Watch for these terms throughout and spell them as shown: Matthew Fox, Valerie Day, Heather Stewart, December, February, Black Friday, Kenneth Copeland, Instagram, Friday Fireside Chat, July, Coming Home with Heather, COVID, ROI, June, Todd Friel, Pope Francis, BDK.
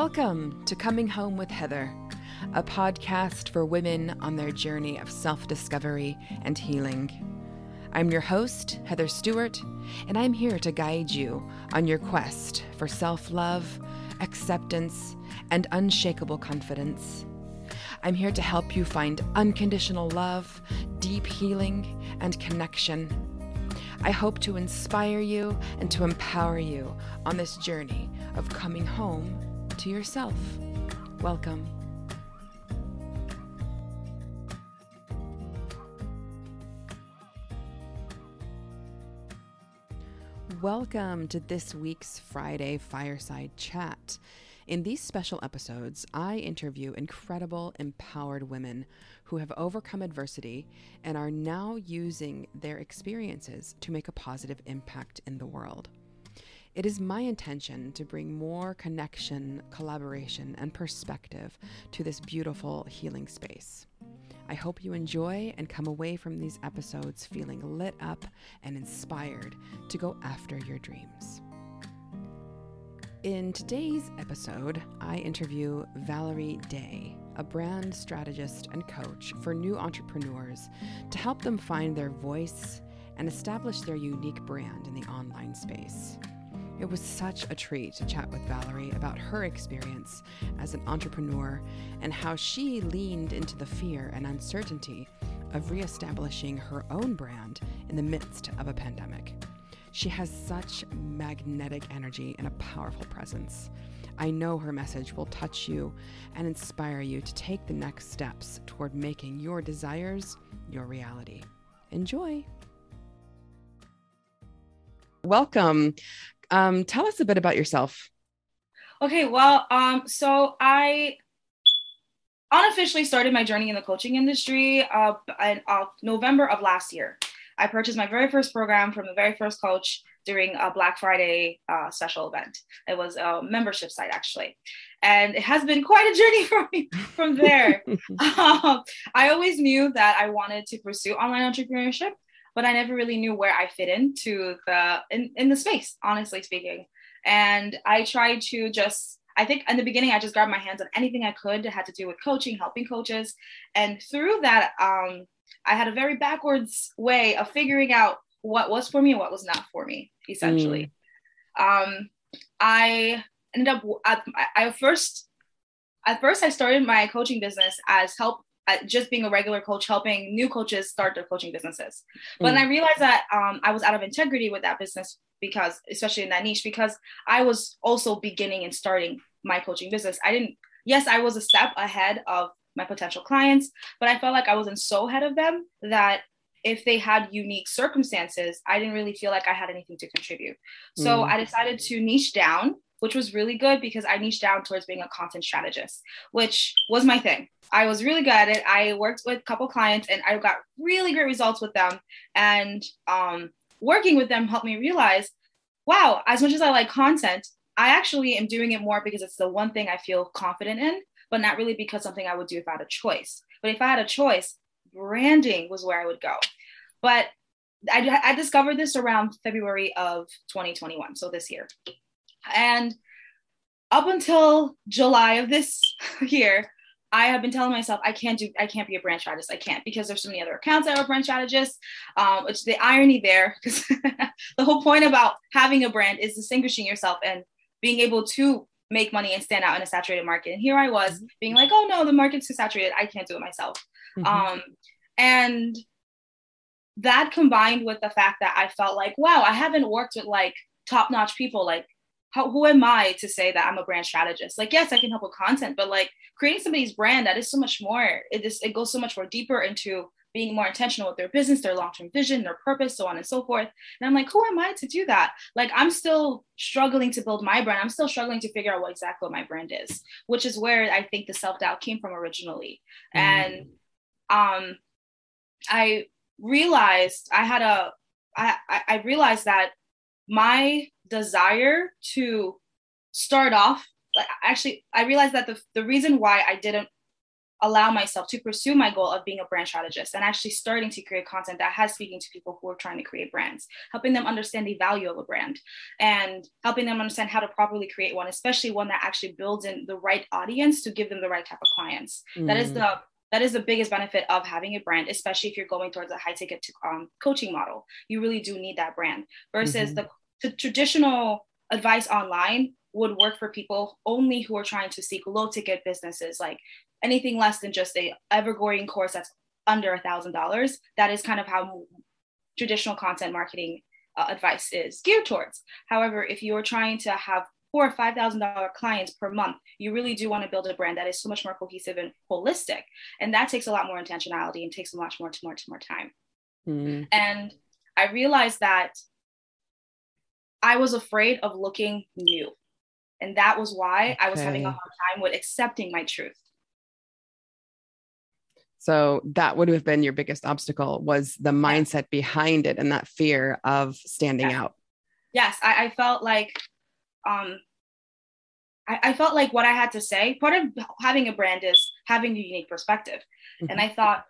Welcome to Coming Home with Heather, a podcast for women on their journey of self-discovery and healing. I'm your host, Heather Stewart, and I'm here to guide you on your quest for self-love, acceptance, and unshakable confidence. I'm here to help you find unconditional love, deep healing, and connection. I hope to inspire you and to empower you on this journey of coming home to yourself. Welcome. Welcome to this week's Friday Fireside Chat. In these special episodes, I interview incredible, empowered women who have overcome adversity and are now using their experiences to make a positive impact in the world. It is my intention to bring more connection, collaboration, and perspective to this beautiful healing space. I hope you enjoy and come away from these episodes feeling lit up and inspired to go after your dreams. In today's episode, I interview Valerie Day, a brand strategist and coach for new entrepreneurs to help them find their voice and establish their unique brand in the online space. It was such a treat to chat with Valerie about her experience as an entrepreneur and how she leaned into the fear and uncertainty of reestablishing her own brand in the midst of a pandemic. She has such magnetic energy and a powerful presence. I know her message will touch you and inspire you to take the next steps toward making your desires your reality. Enjoy. Welcome. Tell us a bit about yourself. Okay, well, so I unofficially started my journey in the coaching industry in November of last year. I purchased my very first program from the very first coach during a Black Friday special event. It was a membership site, actually. And it has been quite a journey for me from there. I always knew that I wanted to pursue online entrepreneurship, but I never really knew where I fit into in the space, honestly speaking. And I tried to just, I think in the beginning, I just grabbed my hands on anything I could that had to do with coaching, helping coaches. And through that, I had a very backwards way of figuring out what was for me and what was not for me, essentially. I ended up, at first I started my coaching business as just being a regular coach, helping new coaches start their coaching businesses. But then I realized that I was out of integrity with that business, because especially in that niche, because I was also beginning and starting my coaching business. I was a step ahead of my potential clients, but I felt like I wasn't so ahead of them that if they had unique circumstances, I didn't really feel like I had anything to contribute. So I decided to niche down, which was really good because I niched down towards being a content strategist, which was my thing. I was really good at it. I worked with a couple clients and I got really great results with them. And working with them helped me realize, wow, as much as I like content, I actually am doing it more because it's the one thing I feel confident in, but not really because something I would do if I had a choice. But if I had a choice, branding was where I would go. But I discovered this around February of 2021, so this year. And up until July of this year, I have been telling myself, I can't be a brand strategist. I can't, because there's so many other accounts that are brand strategists, which the irony there, because the whole point about having a brand is distinguishing yourself and being able to make money and stand out in a saturated market. And here I was being like, oh no, the market's too saturated. I can't do it myself. And that combined with the fact that I felt like, wow, I haven't worked with like top-notch people. Like, who am I to say that I'm a brand strategist? Like, yes, I can help with content, but like creating somebody's brand, that is so much more. It goes so much more deeper into being more intentional with their business, their long-term vision, their purpose, so on and so forth. And I'm like, who am I to do that? Like, I'm still struggling to build my brand. I'm still struggling to figure out what exactly my brand is, which is where I think the self-doubt came from originally. And I realized that my desire to start off, I realized that the reason why I didn't allow myself to pursue my goal of being a brand strategist and actually starting to create content that has speaking to people who are trying to create brands, helping them understand the value of a brand and helping them understand how to properly create one, especially one that actually builds in the right audience to give them the right type of clients. Mm. That is the biggest benefit of having a brand, especially if you're going towards a high ticket coaching model. You really do need that brand versus the traditional advice online would work for people only who are trying to seek low ticket businesses, like anything less than just a evergreen course that's under $1,000. That is kind of how traditional content marketing advice is geared towards. However, if you're trying to have $4,000 or $5,000 clients per month, you really do want to build a brand that is so much more cohesive and holistic. And that takes a lot more intentionality and takes much more time. Mm. And I realized that I was afraid of looking new. And that was why I was having a hard time with accepting my truth. So that would have been your biggest obstacle, was the mindset behind it and that fear of standing out. Yes. I felt like, I felt like what I had to say, part of having a brand is having a unique perspective. Mm-hmm. And I thought,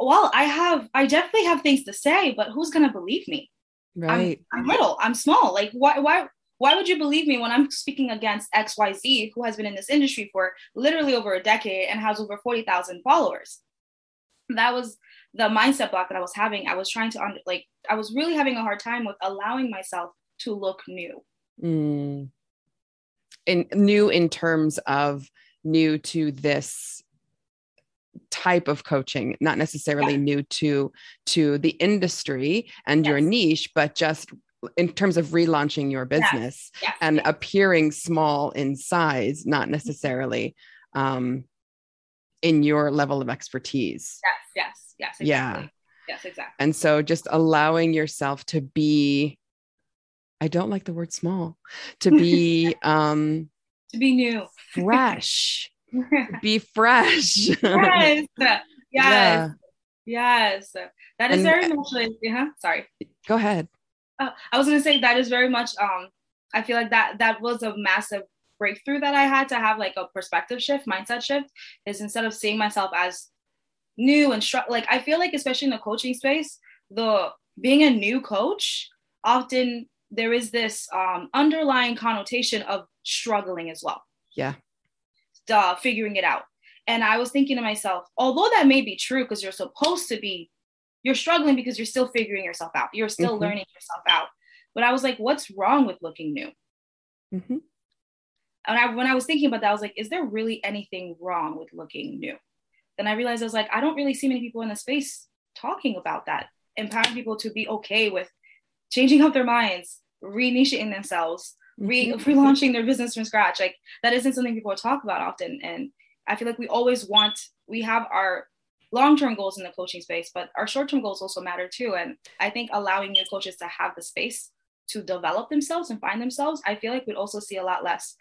well, I definitely have things to say, but who's going to believe me? Right. I'm little, I'm small. Like why would you believe me when I'm speaking against XYZ, who has been in this industry for literally over a decade and has over 40,000 followers? That was the mindset block that I was having. I was trying to, I was really having a hard time with allowing myself to look new. Mm. And new in terms of new to this type of coaching, not necessarily new to the industry and your niche, but just in terms of relaunching your business and appearing small in size, not necessarily in your level of expertise. Yes. Exactly. Yeah. Yes, exactly. And so just allowing yourself to be, I don't like the word small, to be, to be new, fresh, be fresh. Yes. Yes. Yeah. Yes. That is very much like, sorry. Go ahead. I was going to say that is very much, I feel like that was a massive breakthrough that I had to have, like a perspective shift, mindset shift, is instead of seeing myself as new and like, I feel like, especially in the coaching space, being a new coach, often there is this underlying connotation of struggling as well. Yeah. Figuring it out. And I was thinking to myself, although that may be true, because you're struggling because you're still figuring yourself out. You're still learning yourself out. But I was like, what's wrong with looking new? Mm-hmm. And when I was thinking about that, I was like, is there really anything wrong with looking new? Then I realized, I was like, I don't really see many people in the space talking about that, empowering people to be okay with changing up their minds, re-niching themselves, relaunching their business from scratch. Like, that isn't something people talk about often. And I feel like we have our long-term goals in the coaching space, but our short-term goals also matter too. And I think allowing new coaches to have the space to develop themselves and find themselves, I feel like we'd also see a lot less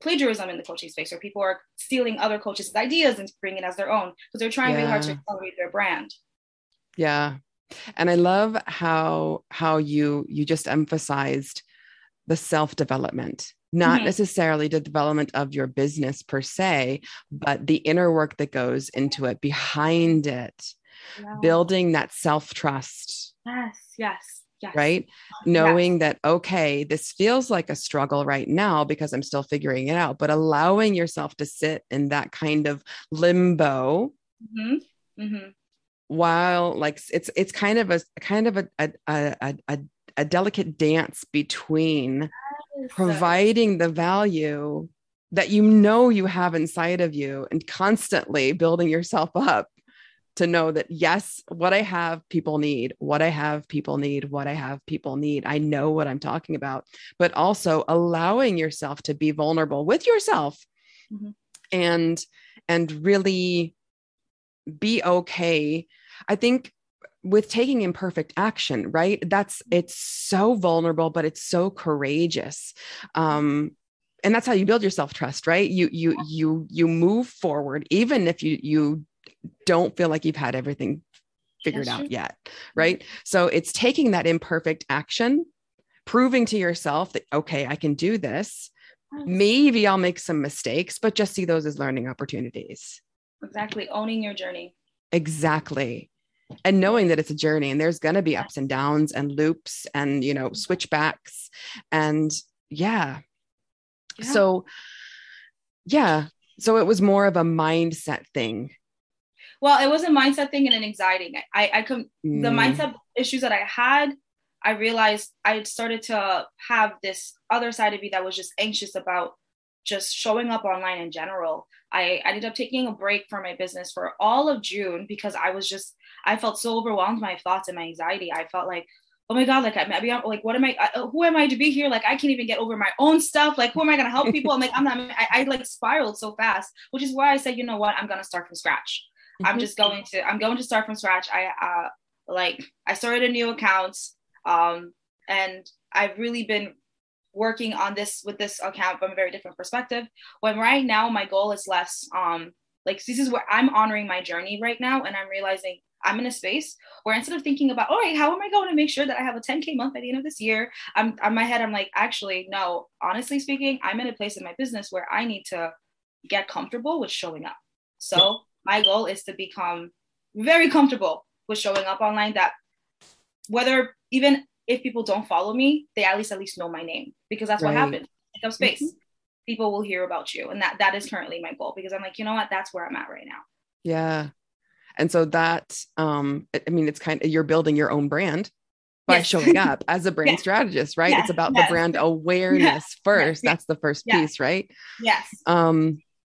plagiarism in the coaching space, where people are stealing other coaches' ideas and bringing it as their own, because they're trying really hard to accelerate their brand. Yeah. And I love how you just emphasized the self-development, not necessarily the development of your business per se, but the inner work that goes into it, behind it, building that self-trust. Yes. Right? Knowing that, okay, this feels like a struggle right now because I'm still figuring it out, but allowing yourself to sit in that kind of limbo while, like, it's kind of a delicate dance between providing the value that you have inside of you and constantly building yourself up to know that, yes, what I have people need, I know what I'm talking about, but also allowing yourself to be vulnerable with yourself and really be okay. I think with taking imperfect action, right? It's so vulnerable, but it's so courageous. And that's how you build your self-trust, right? You move forward, even if you don't feel like you've had everything figured out yet. Right. So it's taking that imperfect action, proving to yourself that, okay, I can do this. Maybe I'll make some mistakes, but just see those as learning opportunities. Exactly. Owning your journey. Exactly. And knowing that it's a journey and there's going to be ups and downs and loops and, you know, switchbacks and yeah. So it was more of a mindset thing. Well, it was a mindset thing and an anxiety. The mindset issues that I had, I realized I started to have this other side of me that was just anxious about just showing up online in general. I ended up taking a break from my business for all of June because I felt so overwhelmed by my thoughts and my anxiety. I felt like, oh my God, like who am I to be here? Like, I can't even get over my own stuff. Like, who am I going to help people? I like spiraled so fast, which is why I said, you know what, I'm going to start from scratch. I'm going to start from scratch. I started a new account, and I've really been working on this with this account from a very different perspective. When right now my goal is less, this is where I'm honoring my journey right now. And I'm realizing I'm in a space where instead of thinking about, all right, how am I going to make sure that I have a 10K month by the end of this year? I'm on my head. I'm like, actually, no, honestly speaking, I'm in a place in my business where I need to get comfortable with showing up. So my goal is to become very comfortable with showing up online, that whether even if people don't follow me, they at least know my name, because that's what happens. Take up space. Mm-hmm. People will hear about you. And that is currently my goal, because I'm like, you know what, that's where I'm at right now. Yeah. And so that, it's kind of, you're building your own brand by showing up as a brand strategist, right? Yes. It's about the brand awareness first. Yes. That's the first piece, right? Yes.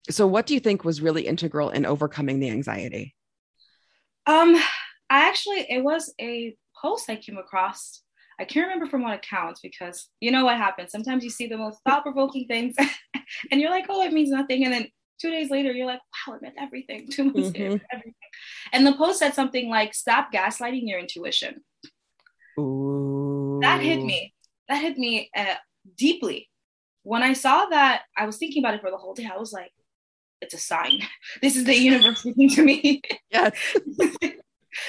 So what do you think was really integral in overcoming the anxiety? It was a post I came across. I can't remember from what accounts, because you know what happens. Sometimes you see the most thought-provoking things and you're like, oh, it means nothing. And then 2 days later, you're like, wow, it meant everything. 2 months later, it meant everything. And the post said something like, stop gaslighting your intuition. Ooh. That hit me deeply. When I saw that, I was thinking about it for the whole day. I was like, it's a sign. This is the universe speaking to me. Yes.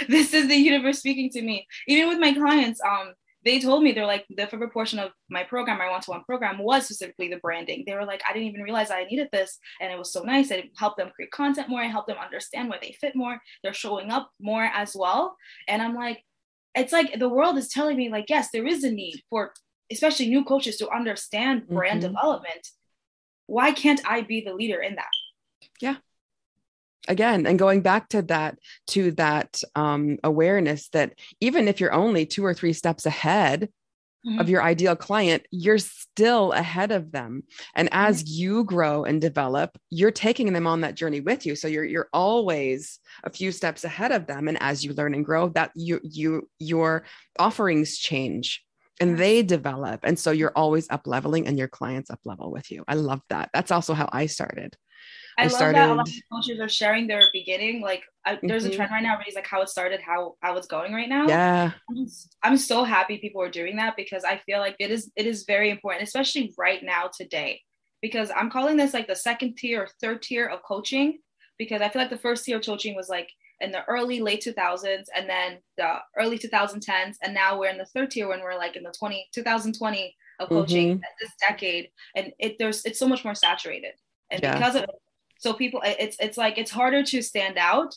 This is the universe speaking to me. Even with my clients, they told me, they're like, the favorite portion of my program, my one-to-one program, was specifically the branding. They were like, I didn't even realize I needed this. And it was so nice. It helped them create content more. I helped them understand where they fit more. They're showing up more as well. And I'm like, it's like the world is telling me, like, yes, there is a need for especially new coaches to understand brand development. Why can't I be the leader in that? Yeah. Again, and going back to that awareness that even if you're only 2 or 3 steps ahead of your ideal client, you're still ahead of them. And as you grow and develop, you're taking them on that journey with you. So you're always a few steps ahead of them. And as you learn and grow, that your offerings change. And they develop. And so you're always up leveling and your clients up level with you. I love that. That's also how I started. I love that a lot of coaches are sharing their beginning. Like there's a trend right now, everybody's like how it started, how it's going right now. Yeah. I'm so happy people are doing that, because I feel like it is very important, especially right now today, because I'm calling this like the second tier or third tier of coaching, because I feel like the first tier of coaching was like in the early late 2000s and then the early 2010s. And now we're in the third tier when we're like in the 2020 of coaching this decade. And it's so much more saturated. And because of it, so people, it's like, it's harder to stand out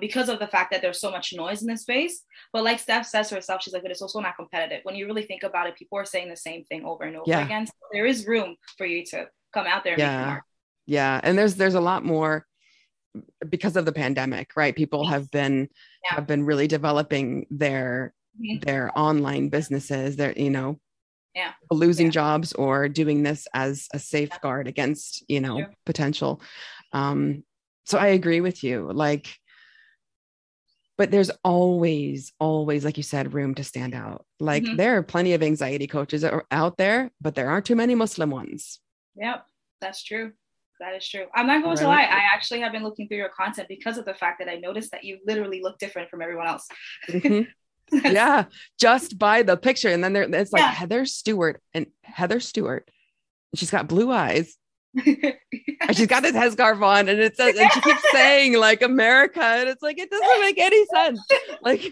because of the fact that there's so much noise in this space. But like Steph says herself, she's like, but it's also not competitive. When you really think about it, people are saying the same thing over and over again. So there is room for you to come out there and make an art. Yeah. And there's a lot more, because of the pandemic, right? People have been really developing their online businesses. They're, losing jobs or doing this as a safeguard against, potential. So I agree with you. Like, but there's always, like you said, room to stand out. Like there are plenty of anxiety coaches that are out there, but there aren't too many Muslim ones. Yep. That's true. That is true. I'm not going to lie. I actually have been looking through your content because of the fact that I noticed that you literally look different from everyone else. Yeah. Just by the picture. And then it's like Heather Stewart. She's got blue eyes And she's got this headscarf on, and it says, and she keeps saying like America, and it's like, it doesn't make any sense. Like,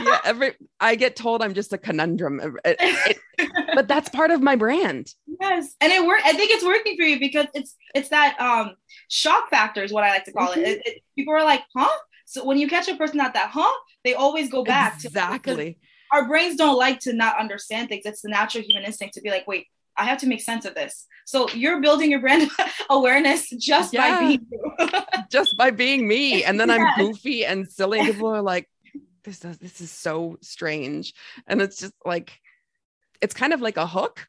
yeah, I get told I'm just a conundrum, but that's part of my brand. Yes, and it worked. I think it's working for you because it's that shock factor is what I like to call it. People are like, huh? So when you catch a person at that, huh? They always go back to our brains don't like to not understand things. It's the natural human instinct to be like, wait, I have to make sense of this. So you're building your brand awareness just by being you. Just by being me. And then I'm goofy and silly. And people are like, this is so strange. And it's just like, it's kind of like a hook.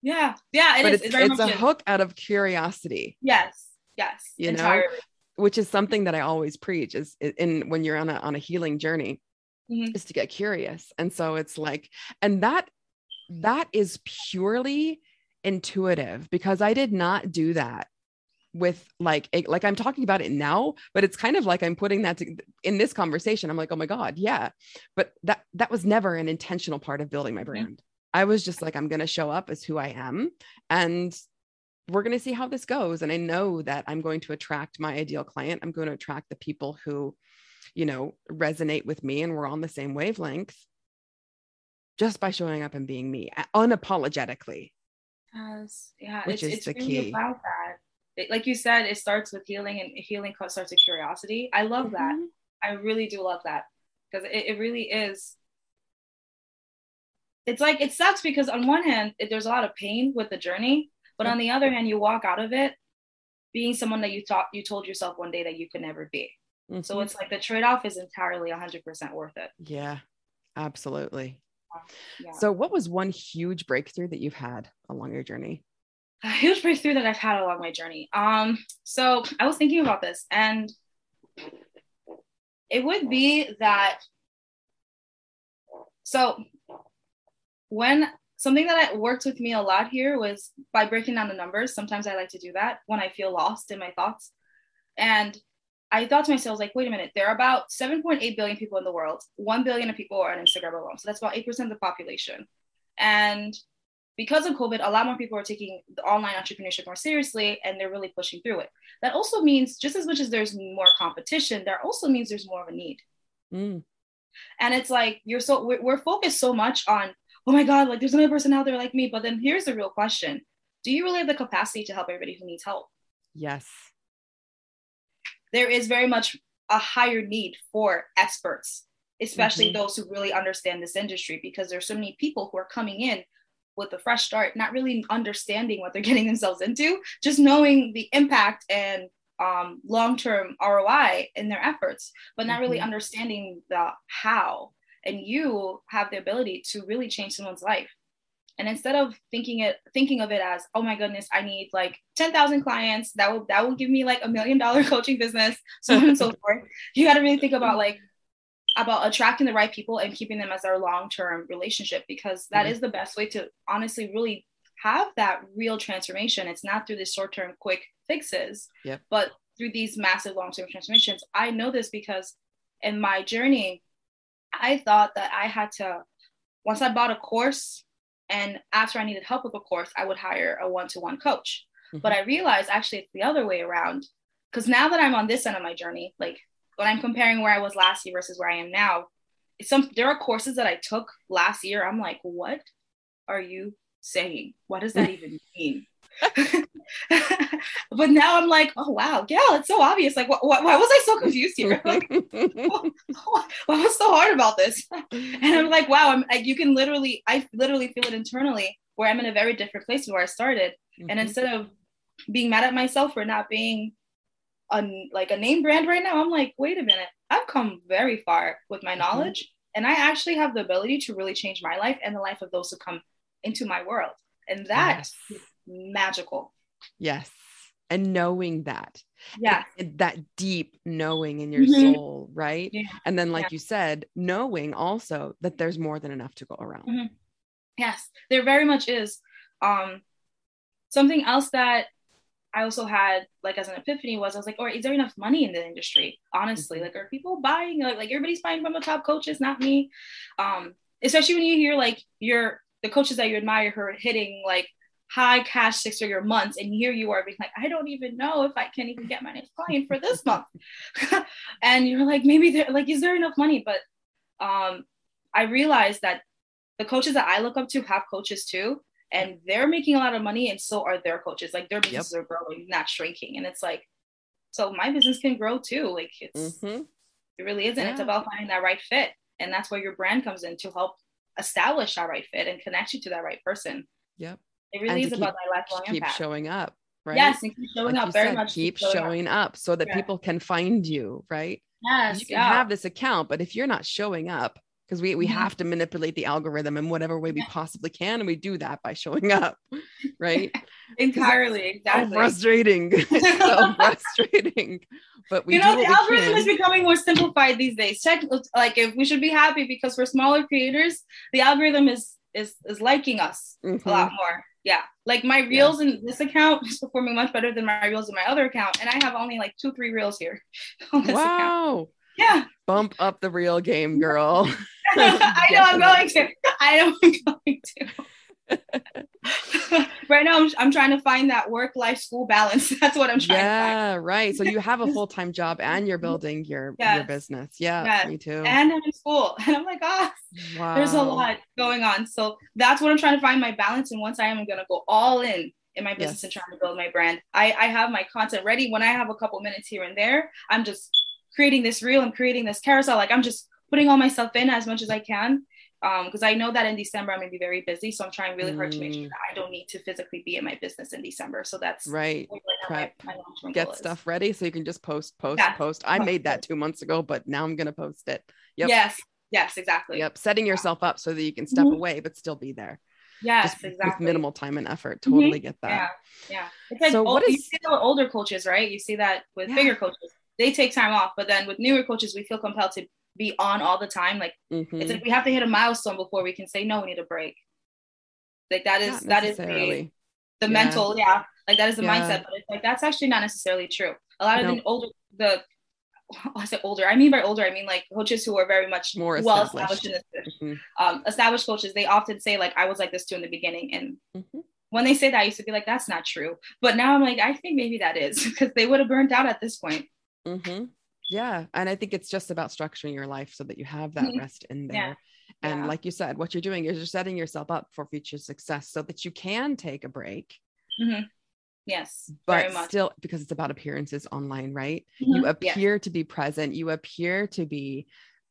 Yeah. Yeah. It's a hook out of curiosity. Yes. Yes. You entirely. Know, which is something that I always preach is in when you're on a healing journey is to get curious. And so it's like, and that is purely intuitive because I did not do that with like I'm talking about it now, but it's kind of like I'm putting that in this conversation. I'm like, oh my God. Yeah. But that was never an intentional part of building my brand. I was just like, I'm going to show up as who I am and we're going to see how this goes. And I know that I'm going to attract my ideal client. I'm going to attract the people who, you know, resonate with me and we're on the same wavelength. Just by showing up and being me unapologetically. Yes. Yeah. Which is the really key. About that. Like you said, it starts with healing and healing starts with curiosity. I love that. I really do love that because it really is. It's like, it sucks because on one hand, there's a lot of pain with the journey, but on the other hand, you walk out of it being someone that you thought you told yourself one day that you could never be. Mm-hmm. So it's like the trade-off is entirely 100% worth it. Yeah, absolutely. Yeah. So what was one huge breakthrough that you've had along your journey? A huge breakthrough that I've had along my journey. So I was thinking about this and it would be that. So when something that worked with me a lot here was by breaking down the numbers. Sometimes I like to do that when I feel lost in my thoughts. And I thought to myself, like, wait a minute, there are about 7.8 billion people in the world. 1 billion of people are on Instagram alone. So that's about 8% of the population. And because of COVID, a lot more people are taking the online entrepreneurship more seriously, and they're really pushing through it. That also means just as much as there's more competition, that also means there's more of a need. And it's like, we're focused so much on, oh my God, like there's another person out there like me. But then here's the real question. Do you really have the capacity to help everybody who needs help? Yes. There is very much a higher need for experts, especially those who really understand this industry, because there's so many people who are coming in with a fresh start, not really understanding what they're getting themselves into, just knowing the impact and long-term ROI in their efforts, but not really understanding the how. And you have the ability to really change someone's life. And instead of thinking of it as, oh my goodness, I need like 10,000 clients. That will give me like $1 million coaching business, so on and so forth. You got to really think about attracting the right people and keeping them as our long-term relationship, because that is the best way to honestly really have that real transformation. It's not through the short-term quick fixes, but through these massive long-term transformations. I know this because in my journey, I thought that I had to, once I bought a course, and after I needed help with a course, I would hire a one-to-one coach. But I realized actually it's the other way around, because now that I'm on this end of my journey, like when I'm comparing where I was last year versus where I am now, there are courses that I took last year. I'm like, what are you saying? What does that even mean? But now I'm like, oh wow, yeah, it's so obvious. Like, why was I so confused here? Like, what was so hard about this? And I'm like, wow, I literally feel it internally, where I'm in a very different place than where I started. And instead of being mad at myself for not being a name brand right now, I'm like, wait a minute, I've come very far with my knowledge, and I actually have the ability to really change my life and the life of those who come into my world. And that is magical. Yes. And knowing that, and that deep knowing in your soul. Right. Yeah. And then, like you said, knowing also that there's more than enough to go around. Yes, there very much is. Something else that I also had like as an epiphany was, I was like, all right, is there enough money in the industry? Honestly, like, are people buying, like everybody's buying from the top coaches, not me. Especially when you hear like the coaches that you admire who are hitting like high cash six-figure months, and here you are being like, I don't even know if I can even get my next client for this month. And you're like, maybe they're like, is there enough money? But I realized that the coaches that I look up to have coaches too, and they're making a lot of money, and so are their coaches. Like, their businesses are growing, not shrinking. And it's like, so my business can grow too. Like, it's it really isn't. Yeah. It's about finding that right fit, and that's where your brand comes in to help establish that right fit and connect you to that right person. Yep. It really is about that lifelong impact. Keep showing up, right? Yes, and keep showing up. Very much keep showing up so that people can find you, right? Yes. You can have this account, but if you're not showing up, because we have to manipulate the algorithm in whatever way we possibly can, and we do that by showing up, right? Entirely, exactly. So frustrating. So frustrating. But we the algorithm is becoming more simplified these days. Like, if we should be happy because we're smaller creators, the algorithm is liking us a lot more. Yeah. Like, my reels in this account is performing much better than my reels in my other account. And I have only like 2-3 reels here on this account. Yeah. Bump up the reel game, girl. I know I'm going to. Right now, I'm trying to find that work-life school balance. That's what I'm trying to find. Right. So you have a full-time job and you're building your business. Yeah, yes. Me too. And I'm in school. And I'm like, there's a lot going on. So that's what I'm trying to find, my balance. And once I am, I'm going to go all in my business and trying to build my brand. I have my content ready. When I have a couple minutes here and there, I'm just creating this reel and creating this carousel. Like, I'm just putting all my stuff in as much as I can. Because I know that in December I'm going to be very busy, so I'm trying really hard to make sure that I don't need to physically be in my business in December. So that's right. My get stuff ready so you can just post. I made that 2 months ago, but now I'm going to post it. Yep. Yes, exactly. Yep, setting yourself up so that you can step away but still be there. Yes, just exactly. With minimal time and effort, totally get that. Yeah. It's like you see that with older coaches, right? You see that with bigger coaches. They take time off, but then with newer coaches, we feel compelled to be on all the time. Like, it's like we have to hit a milestone before we can say, no, we need a break. Like, that is the mental. Yeah. Like, that is the mindset, but it's like, that's actually not necessarily true. A lot of I mean like coaches who are very much more well-established in this, established coaches, they often say like, I was like this too in the beginning. And when they say that, I used to be like, that's not true. But now I'm like, I think maybe that is, because they would have burnt out at this point. Yeah. And I think it's just about structuring your life so that you have that rest in there. Yeah. And like you said, what you're doing is you're setting yourself up for future success so that you can take a break. Yes. But very much. Still, because it's about appearances online, right? You appear to be present. You appear to be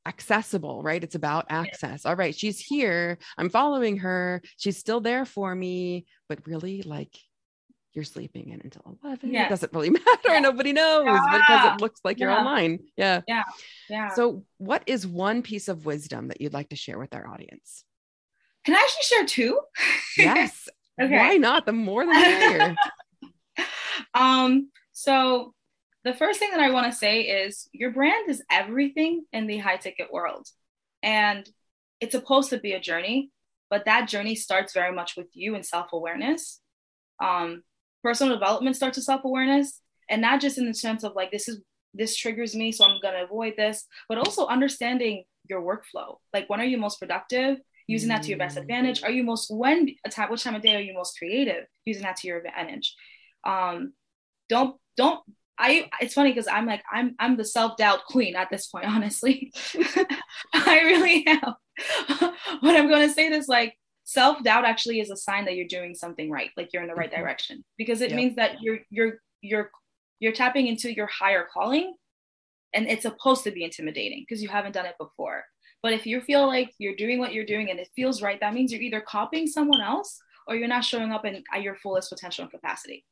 accessible, right? It's about access. All right. She's here. I'm following her. She's still there for me, but really, like, you're sleeping in until 11. It doesn't really matter. Nobody knows because it looks like you're online. Yeah. So what is one piece of wisdom that you'd like to share with our audience? Can I actually share two? Yes. Okay. Why not? The more the merrier. So the first thing that I want to say is your brand is everything in the high ticket world. And it's supposed to be a journey, but that journey starts very much with you and self-awareness. Personal development starts with self-awareness, and not just in the sense of like, this triggers me, so I'm going to avoid this, but also understanding your workflow. Like, when are you most productive? Using that to your best advantage. Which time of day are you most creative? Using that to your advantage. It's funny, cause I'm like, I'm the self-doubt queen at this point, honestly. I really am. What I'm going to say is like, self-doubt actually is a sign that you're doing something right. Like, you're in the right direction, because it means that you're tapping into your higher calling, and it's supposed to be intimidating because you haven't done it before. But if you feel like you're doing what you're doing and it feels right, that means you're either copying someone else or you're not showing up at your fullest potential and capacity.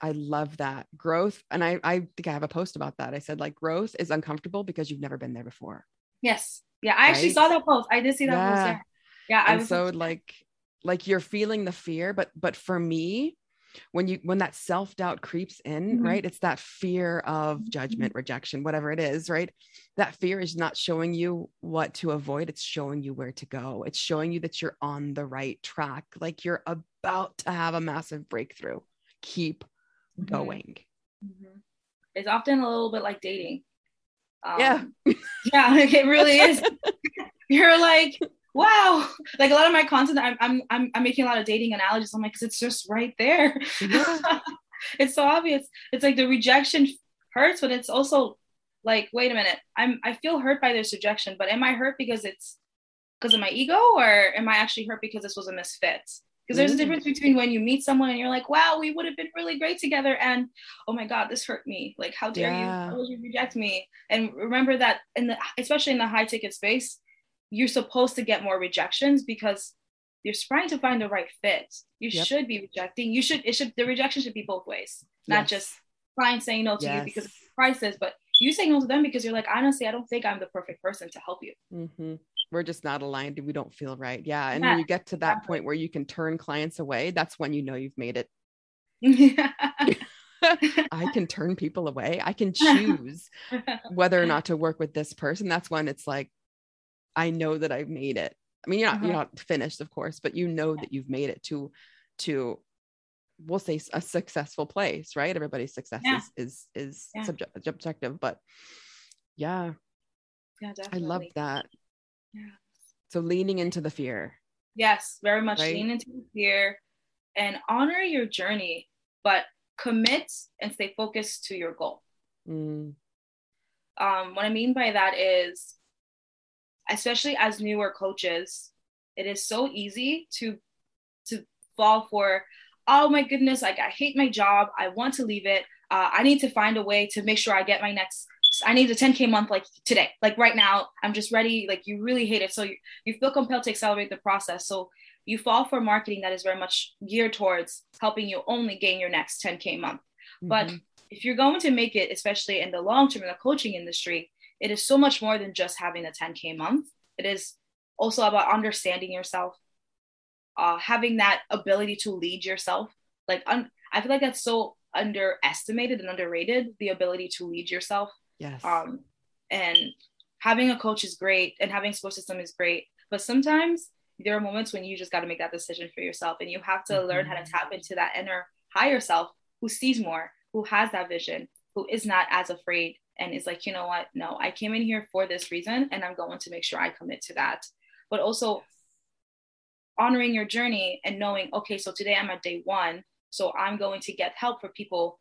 I love that growth. And I think I have a post about that. I said, like, growth is uncomfortable because you've never been there before. Yes. Yeah. I actually saw that post. I did see that post. Yeah. Yeah. And so like you're feeling the fear, but for me, when that self-doubt creeps in, right, it's that fear of judgment, rejection, whatever it is, right? That fear is not showing you what to avoid. It's showing you where to go. It's showing you that you're on the right track. Like, you're about to have a massive breakthrough. Keep going. It's often a little bit like dating. Yeah. Yeah. It really is. You're like, wow, like a lot of my content, I'm making a lot of dating analogies. I'm like, 'cause it's just right there. Yeah. It's so obvious. It's like the rejection hurts, but it's also like, wait a minute, I feel hurt by this rejection, but am I hurt because it's because of my ego, or am I actually hurt because this was a misfit? Because there's a difference between when you meet someone and you're like, wow, we would have been really great together, and oh my God, this hurt me. Like, how dare you? How would you reject me? And remember that, especially in the high ticket space, you're supposed to get more rejections because you're trying to find the right fit. You should be rejecting. The rejection should be both ways, not just clients saying no to you because of prices, but you saying no to them because you're like, honestly, I don't think I'm the perfect person to help you. Mm-hmm. We're just not aligned. We don't feel right. Yeah. And when you get to that point where you can turn clients away, that's when you know you've made it. Yeah. I can turn people away. I can choose whether or not to work with this person. That's when it's like, I know that I've made it. I mean, you're not finished, of course, but you know that you've made it to we'll say a successful place, right? Everybody's success is subjective, but yeah, definitely. I love that. Yeah. So leaning into the fear. Yes, very much, right? Lean into the fear and honor your journey, but commit and stay focused to your goal. What I mean by that is, especially as newer coaches, it is so easy to fall for, oh my goodness, like I hate my job. I want to leave it. I need to find a way to make sure I get my next, I need a 10K month, like today, like right now, I'm just ready. Like you really hate it. So you feel compelled to accelerate the process. So you fall for marketing that is very much geared towards helping you only gain your next 10K month. Mm-hmm. But if you're going to make it, especially in the long term in the coaching industry, it is so much more than just having a 10K month. It is also about understanding yourself, having that ability to lead yourself. Like, I feel like that's so underestimated and underrated, the ability to lead yourself. Yes. And having a coach is great, and having a support system is great. But sometimes there are moments when you just got to make that decision for yourself, and you have to learn how to tap into that inner higher self who sees more, who has that vision, who is not as afraid and is like, you know what? No, I came in here for this reason, and I'm going to make sure I commit to that. But also honoring your journey and knowing, okay, so today I'm at day one, so I'm going to get help for people.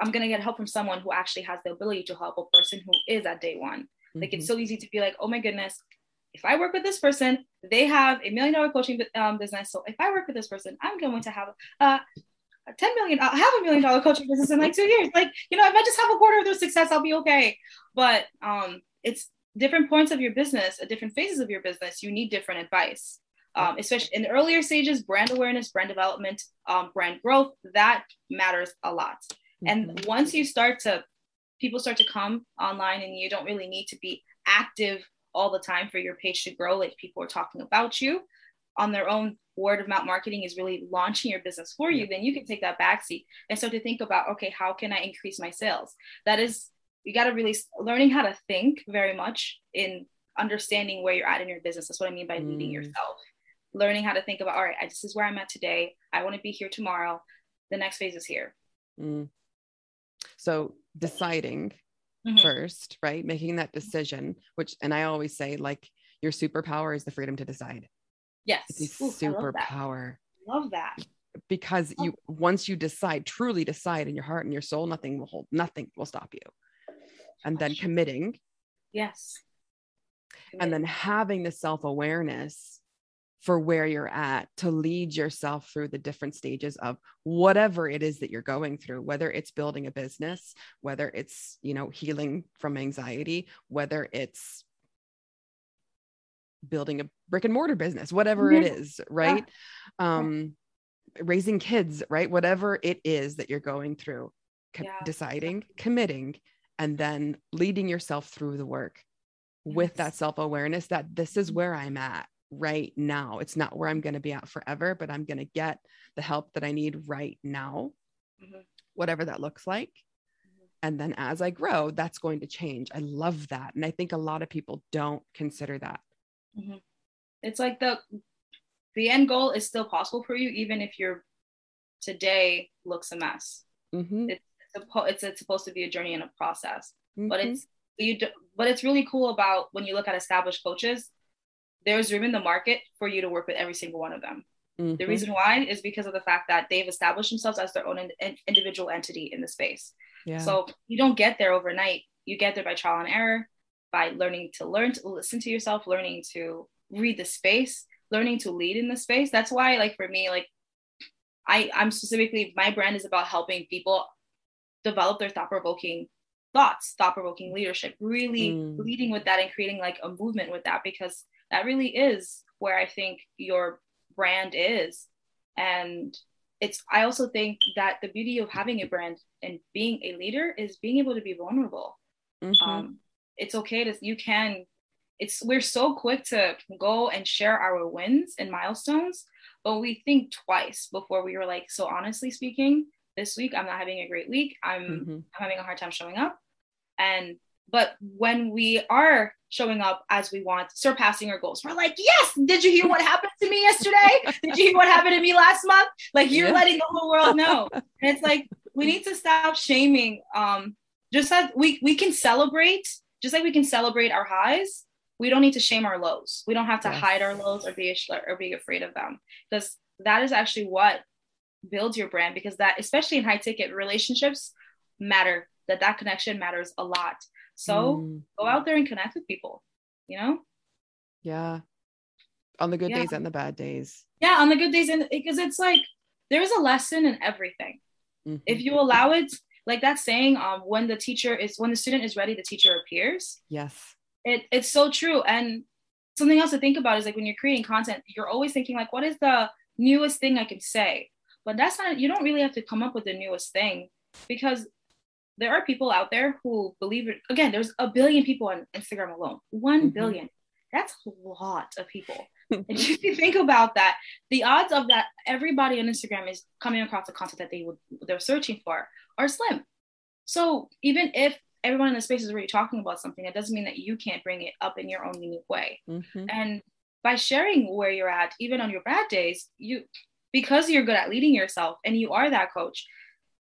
I'm going to get help from someone who actually has the ability to help a person who is at day one. Like, it's so easy to be like, oh my goodness, if I work with this person, they have $1 million coaching business. So if I work with this person, I'm going to have a $10 million, I'll have $1 million coaching business in like 2 years. Like, you know, if I just have a quarter of their success, I'll be okay. But it's different points of your business, at different phases of your business, you need different advice. Especially in the earlier stages, brand awareness, brand development, brand growth, that matters a lot. And once you people start to come online, and you don't really need to be active all the time for your page to grow. Like, people are talking about you on their own. Word of mouth marketing is really launching your business for you. Then you can take that backseat and start to think about, okay, how can I increase my sales? That is, you got to really learning how to think very much in understanding where you're at in your business. That's what I mean by leading yourself, learning how to think about, all right, this is where I'm at today. I want to be here tomorrow. The next phase is here. So deciding first, right? Making that decision, which, and I always say, like, your superpower is the freedom to decide. Yes. It's a superpower. Love that. Because once you decide, truly decide in your heart and your soul, nothing will stop you. And then committing. Yes. And then having the self-awareness for where you're at to lead yourself through the different stages of whatever it is that you're going through, whether it's building a business, whether it's, healing from anxiety, whether it's building a brick and mortar business, whatever it is, right? Yeah. Raising kids, right? Whatever it is that you're going through, deciding, committing, and then leading yourself through the work with that self-awareness that this is where I'm at right now. It's not where I'm going to be at forever, but I'm going to get the help that I need right now, whatever that looks like. And then as I grow, that's going to change. I love that. And I think a lot of people don't consider that. It's like the end goal is still possible for you, even if your today looks a mess. It's supposed to be a journey and a process, but it's really cool about when you look at established coaches. there's room in the market for you to work with every single one of them. Mm-hmm. The reason why is because of the fact that they've established themselves as their own individual entity in the space. Yeah. So you don't get there overnight. You get there by trial and error, by learning to listen to yourself, learning to read the space, learning to lead in the space. That's why, like, for me, like, I'm specifically, my brand is about helping people develop their thought-provoking thoughts, thought-provoking leadership, really leading with that and creating like a movement with that, because that really is where I think your brand is. And it's, I also think that the beauty of having a brand and being a leader is being able to be vulnerable. Mm-hmm. It's okay to, you can, it's, we're so quick to go and share our wins and milestones, but we think twice before we were like, so honestly speaking, this week, I'm not having a great week. I'm having a hard time showing up. But when we are showing up as we want, surpassing our goals, we're like, yes, did you hear what happened to me yesterday? Did you hear what happened to me last month? Like, you're letting the whole world know. And it's like, we need to stop shaming. Just that we can celebrate, just like we can celebrate our highs. We don't need to shame our lows. We don't have to hide our lows or be afraid of them, because that is actually what builds your brand. Because that, especially in high ticket relationships, matter, that connection matters a lot. So go out there and connect with people, you know? Yeah. On the good days and the bad days. Yeah. On the good days. And because it's like, there's a lesson in everything. Mm-hmm. If you allow it, like that saying, when the student is ready, the teacher appears. Yes. It's so true. And something else to think about is, like, when you're creating content, you're always thinking like, what is the newest thing I can say? But that's not, you don't really have to come up with the newest thing, because there are people out there who believe it. Again, there's 1 billion people on Instagram alone, 1 billion. That's a lot of people. And if you think about that, the odds of that everybody on Instagram is coming across the content that they're searching for are slim. So even if everyone in the space is already talking about something, it doesn't mean that you can't bring it up in your own unique way. Mm-hmm. And by sharing where you're at, even on your bad days, because you're good at leading yourself and you are that coach,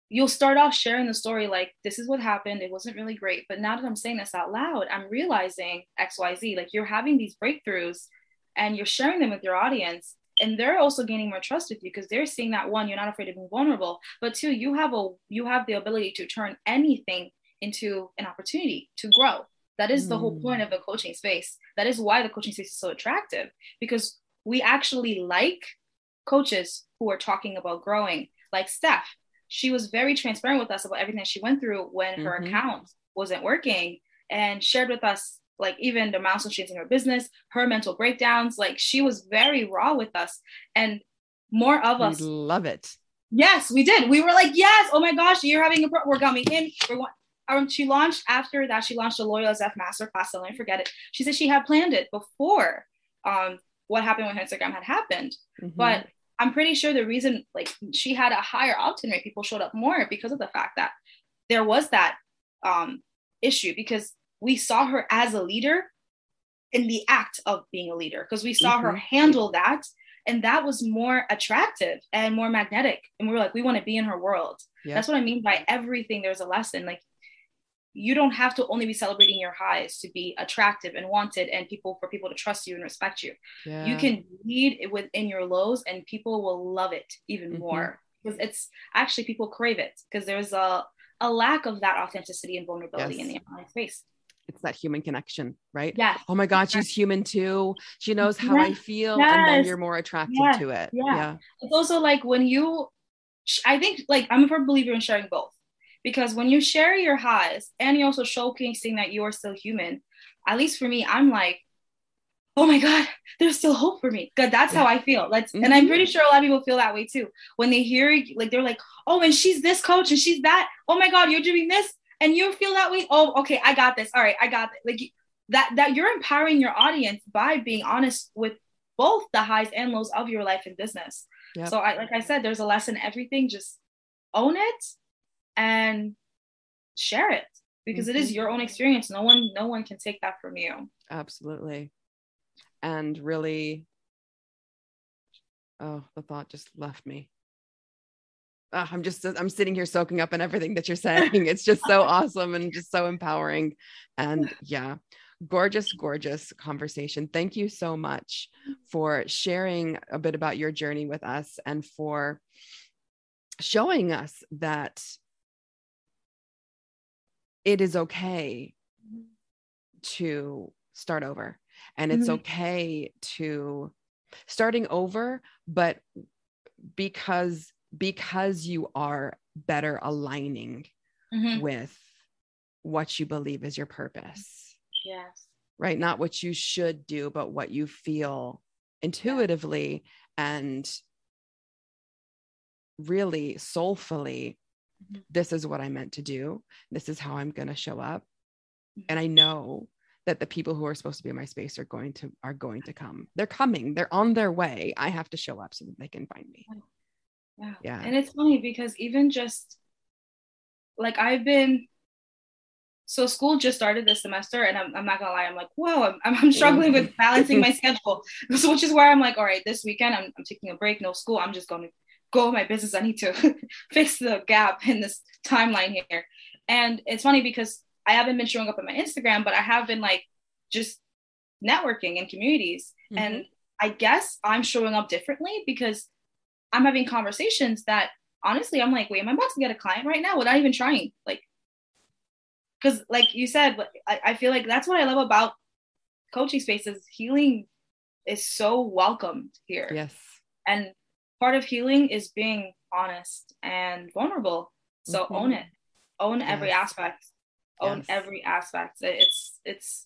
you'll start off sharing the story like, this is what happened. It wasn't really great. But now that I'm saying this out loud, I'm realizing XYZ, like, you're having these breakthroughs and you're sharing them with your audience. And they're also gaining more trust with you, because they're seeing that, one, you're not afraid of being vulnerable, but two, you have the ability to turn anything into an opportunity to grow. That is the whole point of the coaching space. That is why the coaching space is so attractive, because we actually like coaches who are talking about growing. Like Steph, she was very transparent with us about everything she went through when her account wasn't working, and shared with us, like, even the milestones she's in her business, her mental breakdowns. Like, she was very raw with us, and more of us. We love it. Yes, we did. We were like, yes, oh my gosh, you're having a we're coming in. She launched, after that, she launched a Loyal SF Masterclass. I'll never forget it. She said she had planned it before what happened when her Instagram had happened. Mm-hmm. But I'm pretty sure the reason, like, she had a higher opt-in rate, people showed up more, because of the fact that there was that issue, because we saw her as a leader in the act of being a leader, because we saw her handle that. And that was more attractive and more magnetic. And we were like, we want to be in her world. Yeah. That's what I mean by everything. There's a lesson. Like, you don't have to only be celebrating your highs to be attractive and wanted and for people to trust you and respect you. Yeah. You can lead within your lows, and people will love it even more, because it's actually, people crave it, because there's a lack of that authenticity and vulnerability in the online space. It's that human connection, right? Yeah. Oh my God, she's human too. She knows how I feel. Yes. And then you're more attracted to it. Yeah. It's also like, when you, I think, like, I'm a firm believer in sharing both. Because when you share your highs and you're also showcasing that you are still human, at least for me, I'm like, oh my God, there's still hope for me. Because that's how I feel. And I'm pretty sure a lot of people feel that way too. When they hear, like, they're like, oh, and she's this coach and she's that. Oh my God, you're doing this. And you feel that way. Oh, okay, I got this. All right, I got it. Like, that you're empowering your audience by being honest with both the highs and lows of your life and business. Yep. So like I said, there's a lesson in everything. Just own it and share it, because it is your own experience. No one can take that from you. Absolutely. And really, the thought just left me. I'm sitting here soaking up in everything that you're saying. It's just so awesome and just so empowering. And yeah, gorgeous, gorgeous conversation. Thank you so much for sharing a bit about your journey with us and for showing us that it is okay to start over, and it's okay to starting over, but because you are better aligning with what you believe is your purpose. Yes. Right. Not what you should do, but what you feel intuitively and really soulfully. This is what I meant to do. This is how I'm going to show up. And I know that the people who are supposed to be in my space are going to come. They're coming, they're on their way. I have to show up so that they can find me. Yeah. Yeah. And it's funny because even just like so school just started this semester, and I'm not gonna lie, I'm like, whoa, I'm struggling with balancing my schedule. So, which is where I'm like, all right, this weekend I'm taking a break, no school. I'm just gonna go with my business. I need to fix the gap in this timeline here. And it's funny because I haven't been showing up on my Instagram, but I have been like just networking in communities. And I guess I'm showing up differently because I'm having conversations that honestly, I'm like, wait, am I about to get a client right now without even trying? Like, because like you said, I feel like that's what I love about coaching spaces. Healing is so welcomed here. Yes. And part of healing is being honest and vulnerable. So own it, own every aspect. Own every aspect. It's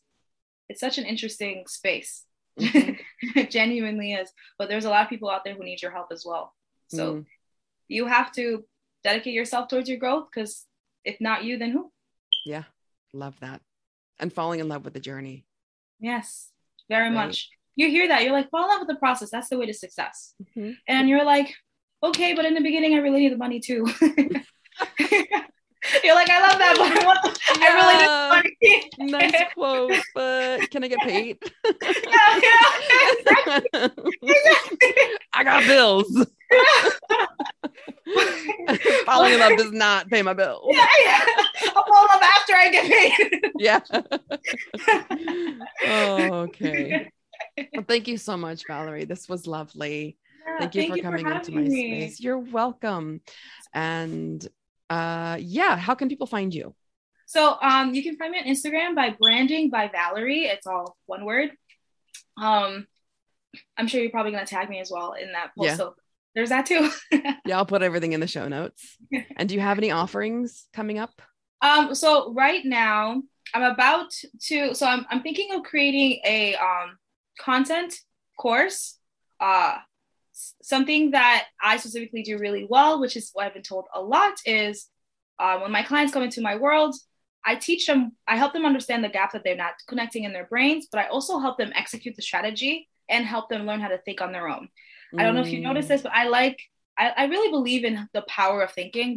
such an interesting space. It genuinely is. But there's a lot of people out there who need your help as well. So you have to dedicate yourself towards your growth, because if not you, then who? Yeah. Love that. And falling in love with the journey. Yes, very much. You hear that. You're like, fall in love with the process. That's the way to success. And you're like, okay, but in the beginning, I really need the money too. You're like, I love that, but I really need money. Nice quote, but can I get paid? I got bills. Falling in love does not pay my bills. Yeah. I'll fall in love after I get paid. Okay. Well, thank you so much, Valerie. This was lovely. Yeah, thank you for coming into my space. You're welcome. And how can people find you? So, you can find me on Instagram by Branding by Valerie. It's all one word. I'm sure you're probably going to tag me as well in that post. Yeah. So there's that too. Yeah. I'll put everything in the show notes. And do you have any offerings coming up? So right now I'm about to, so I'm thinking of creating a, content course, something that I specifically do really well, which is what I've been told a lot is when my clients come into my world, I help them understand the gap that they're not connecting in their brains, but I also help them execute the strategy and help them learn how to think on their own. I don't know if you noticed this, but I really believe in the power of thinking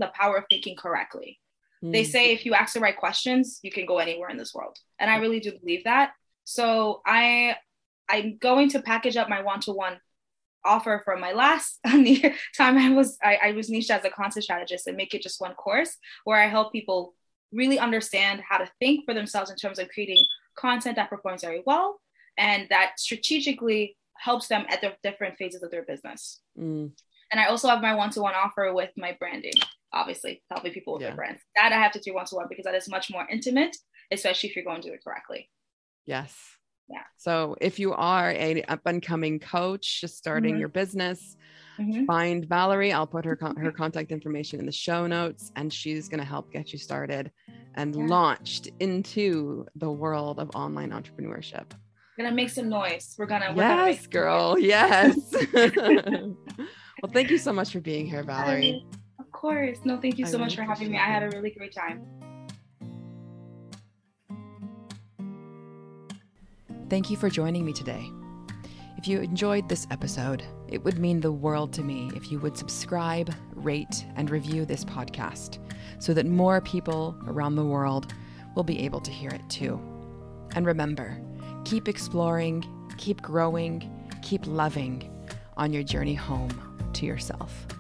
correctly. They say, if you ask the right questions, you can go anywhere in this world. And I really do believe that. So I'm going to package up my one-to-one offer from my last time I was niched as a content strategist and make it just one course where I help people really understand how to think for themselves in terms of creating content that performs very well and that strategically helps them at the different phases of their business. And I also have my one-to-one offer with my branding, obviously helping people with their brands. That I have to do one-to-one because that is much more intimate, especially if you're going to do it correctly. Yes. Yeah. So if you are an up and coming coach, just starting your business, find Valerie. I'll put her contact information in the show notes, and she's going to help get you started and launched into the world of online entrepreneurship. We're going to make some noise. Yes, girl. Yes. Well, thank you so much for being here, Valerie. Of course. No, thank you so much for having me. I had a really great time. Thank you for joining me today. If you enjoyed this episode, it would mean the world to me if you would subscribe, rate, and review this podcast so that more people around the world will be able to hear it too. And remember, keep exploring, keep growing, keep loving on your journey home to yourself.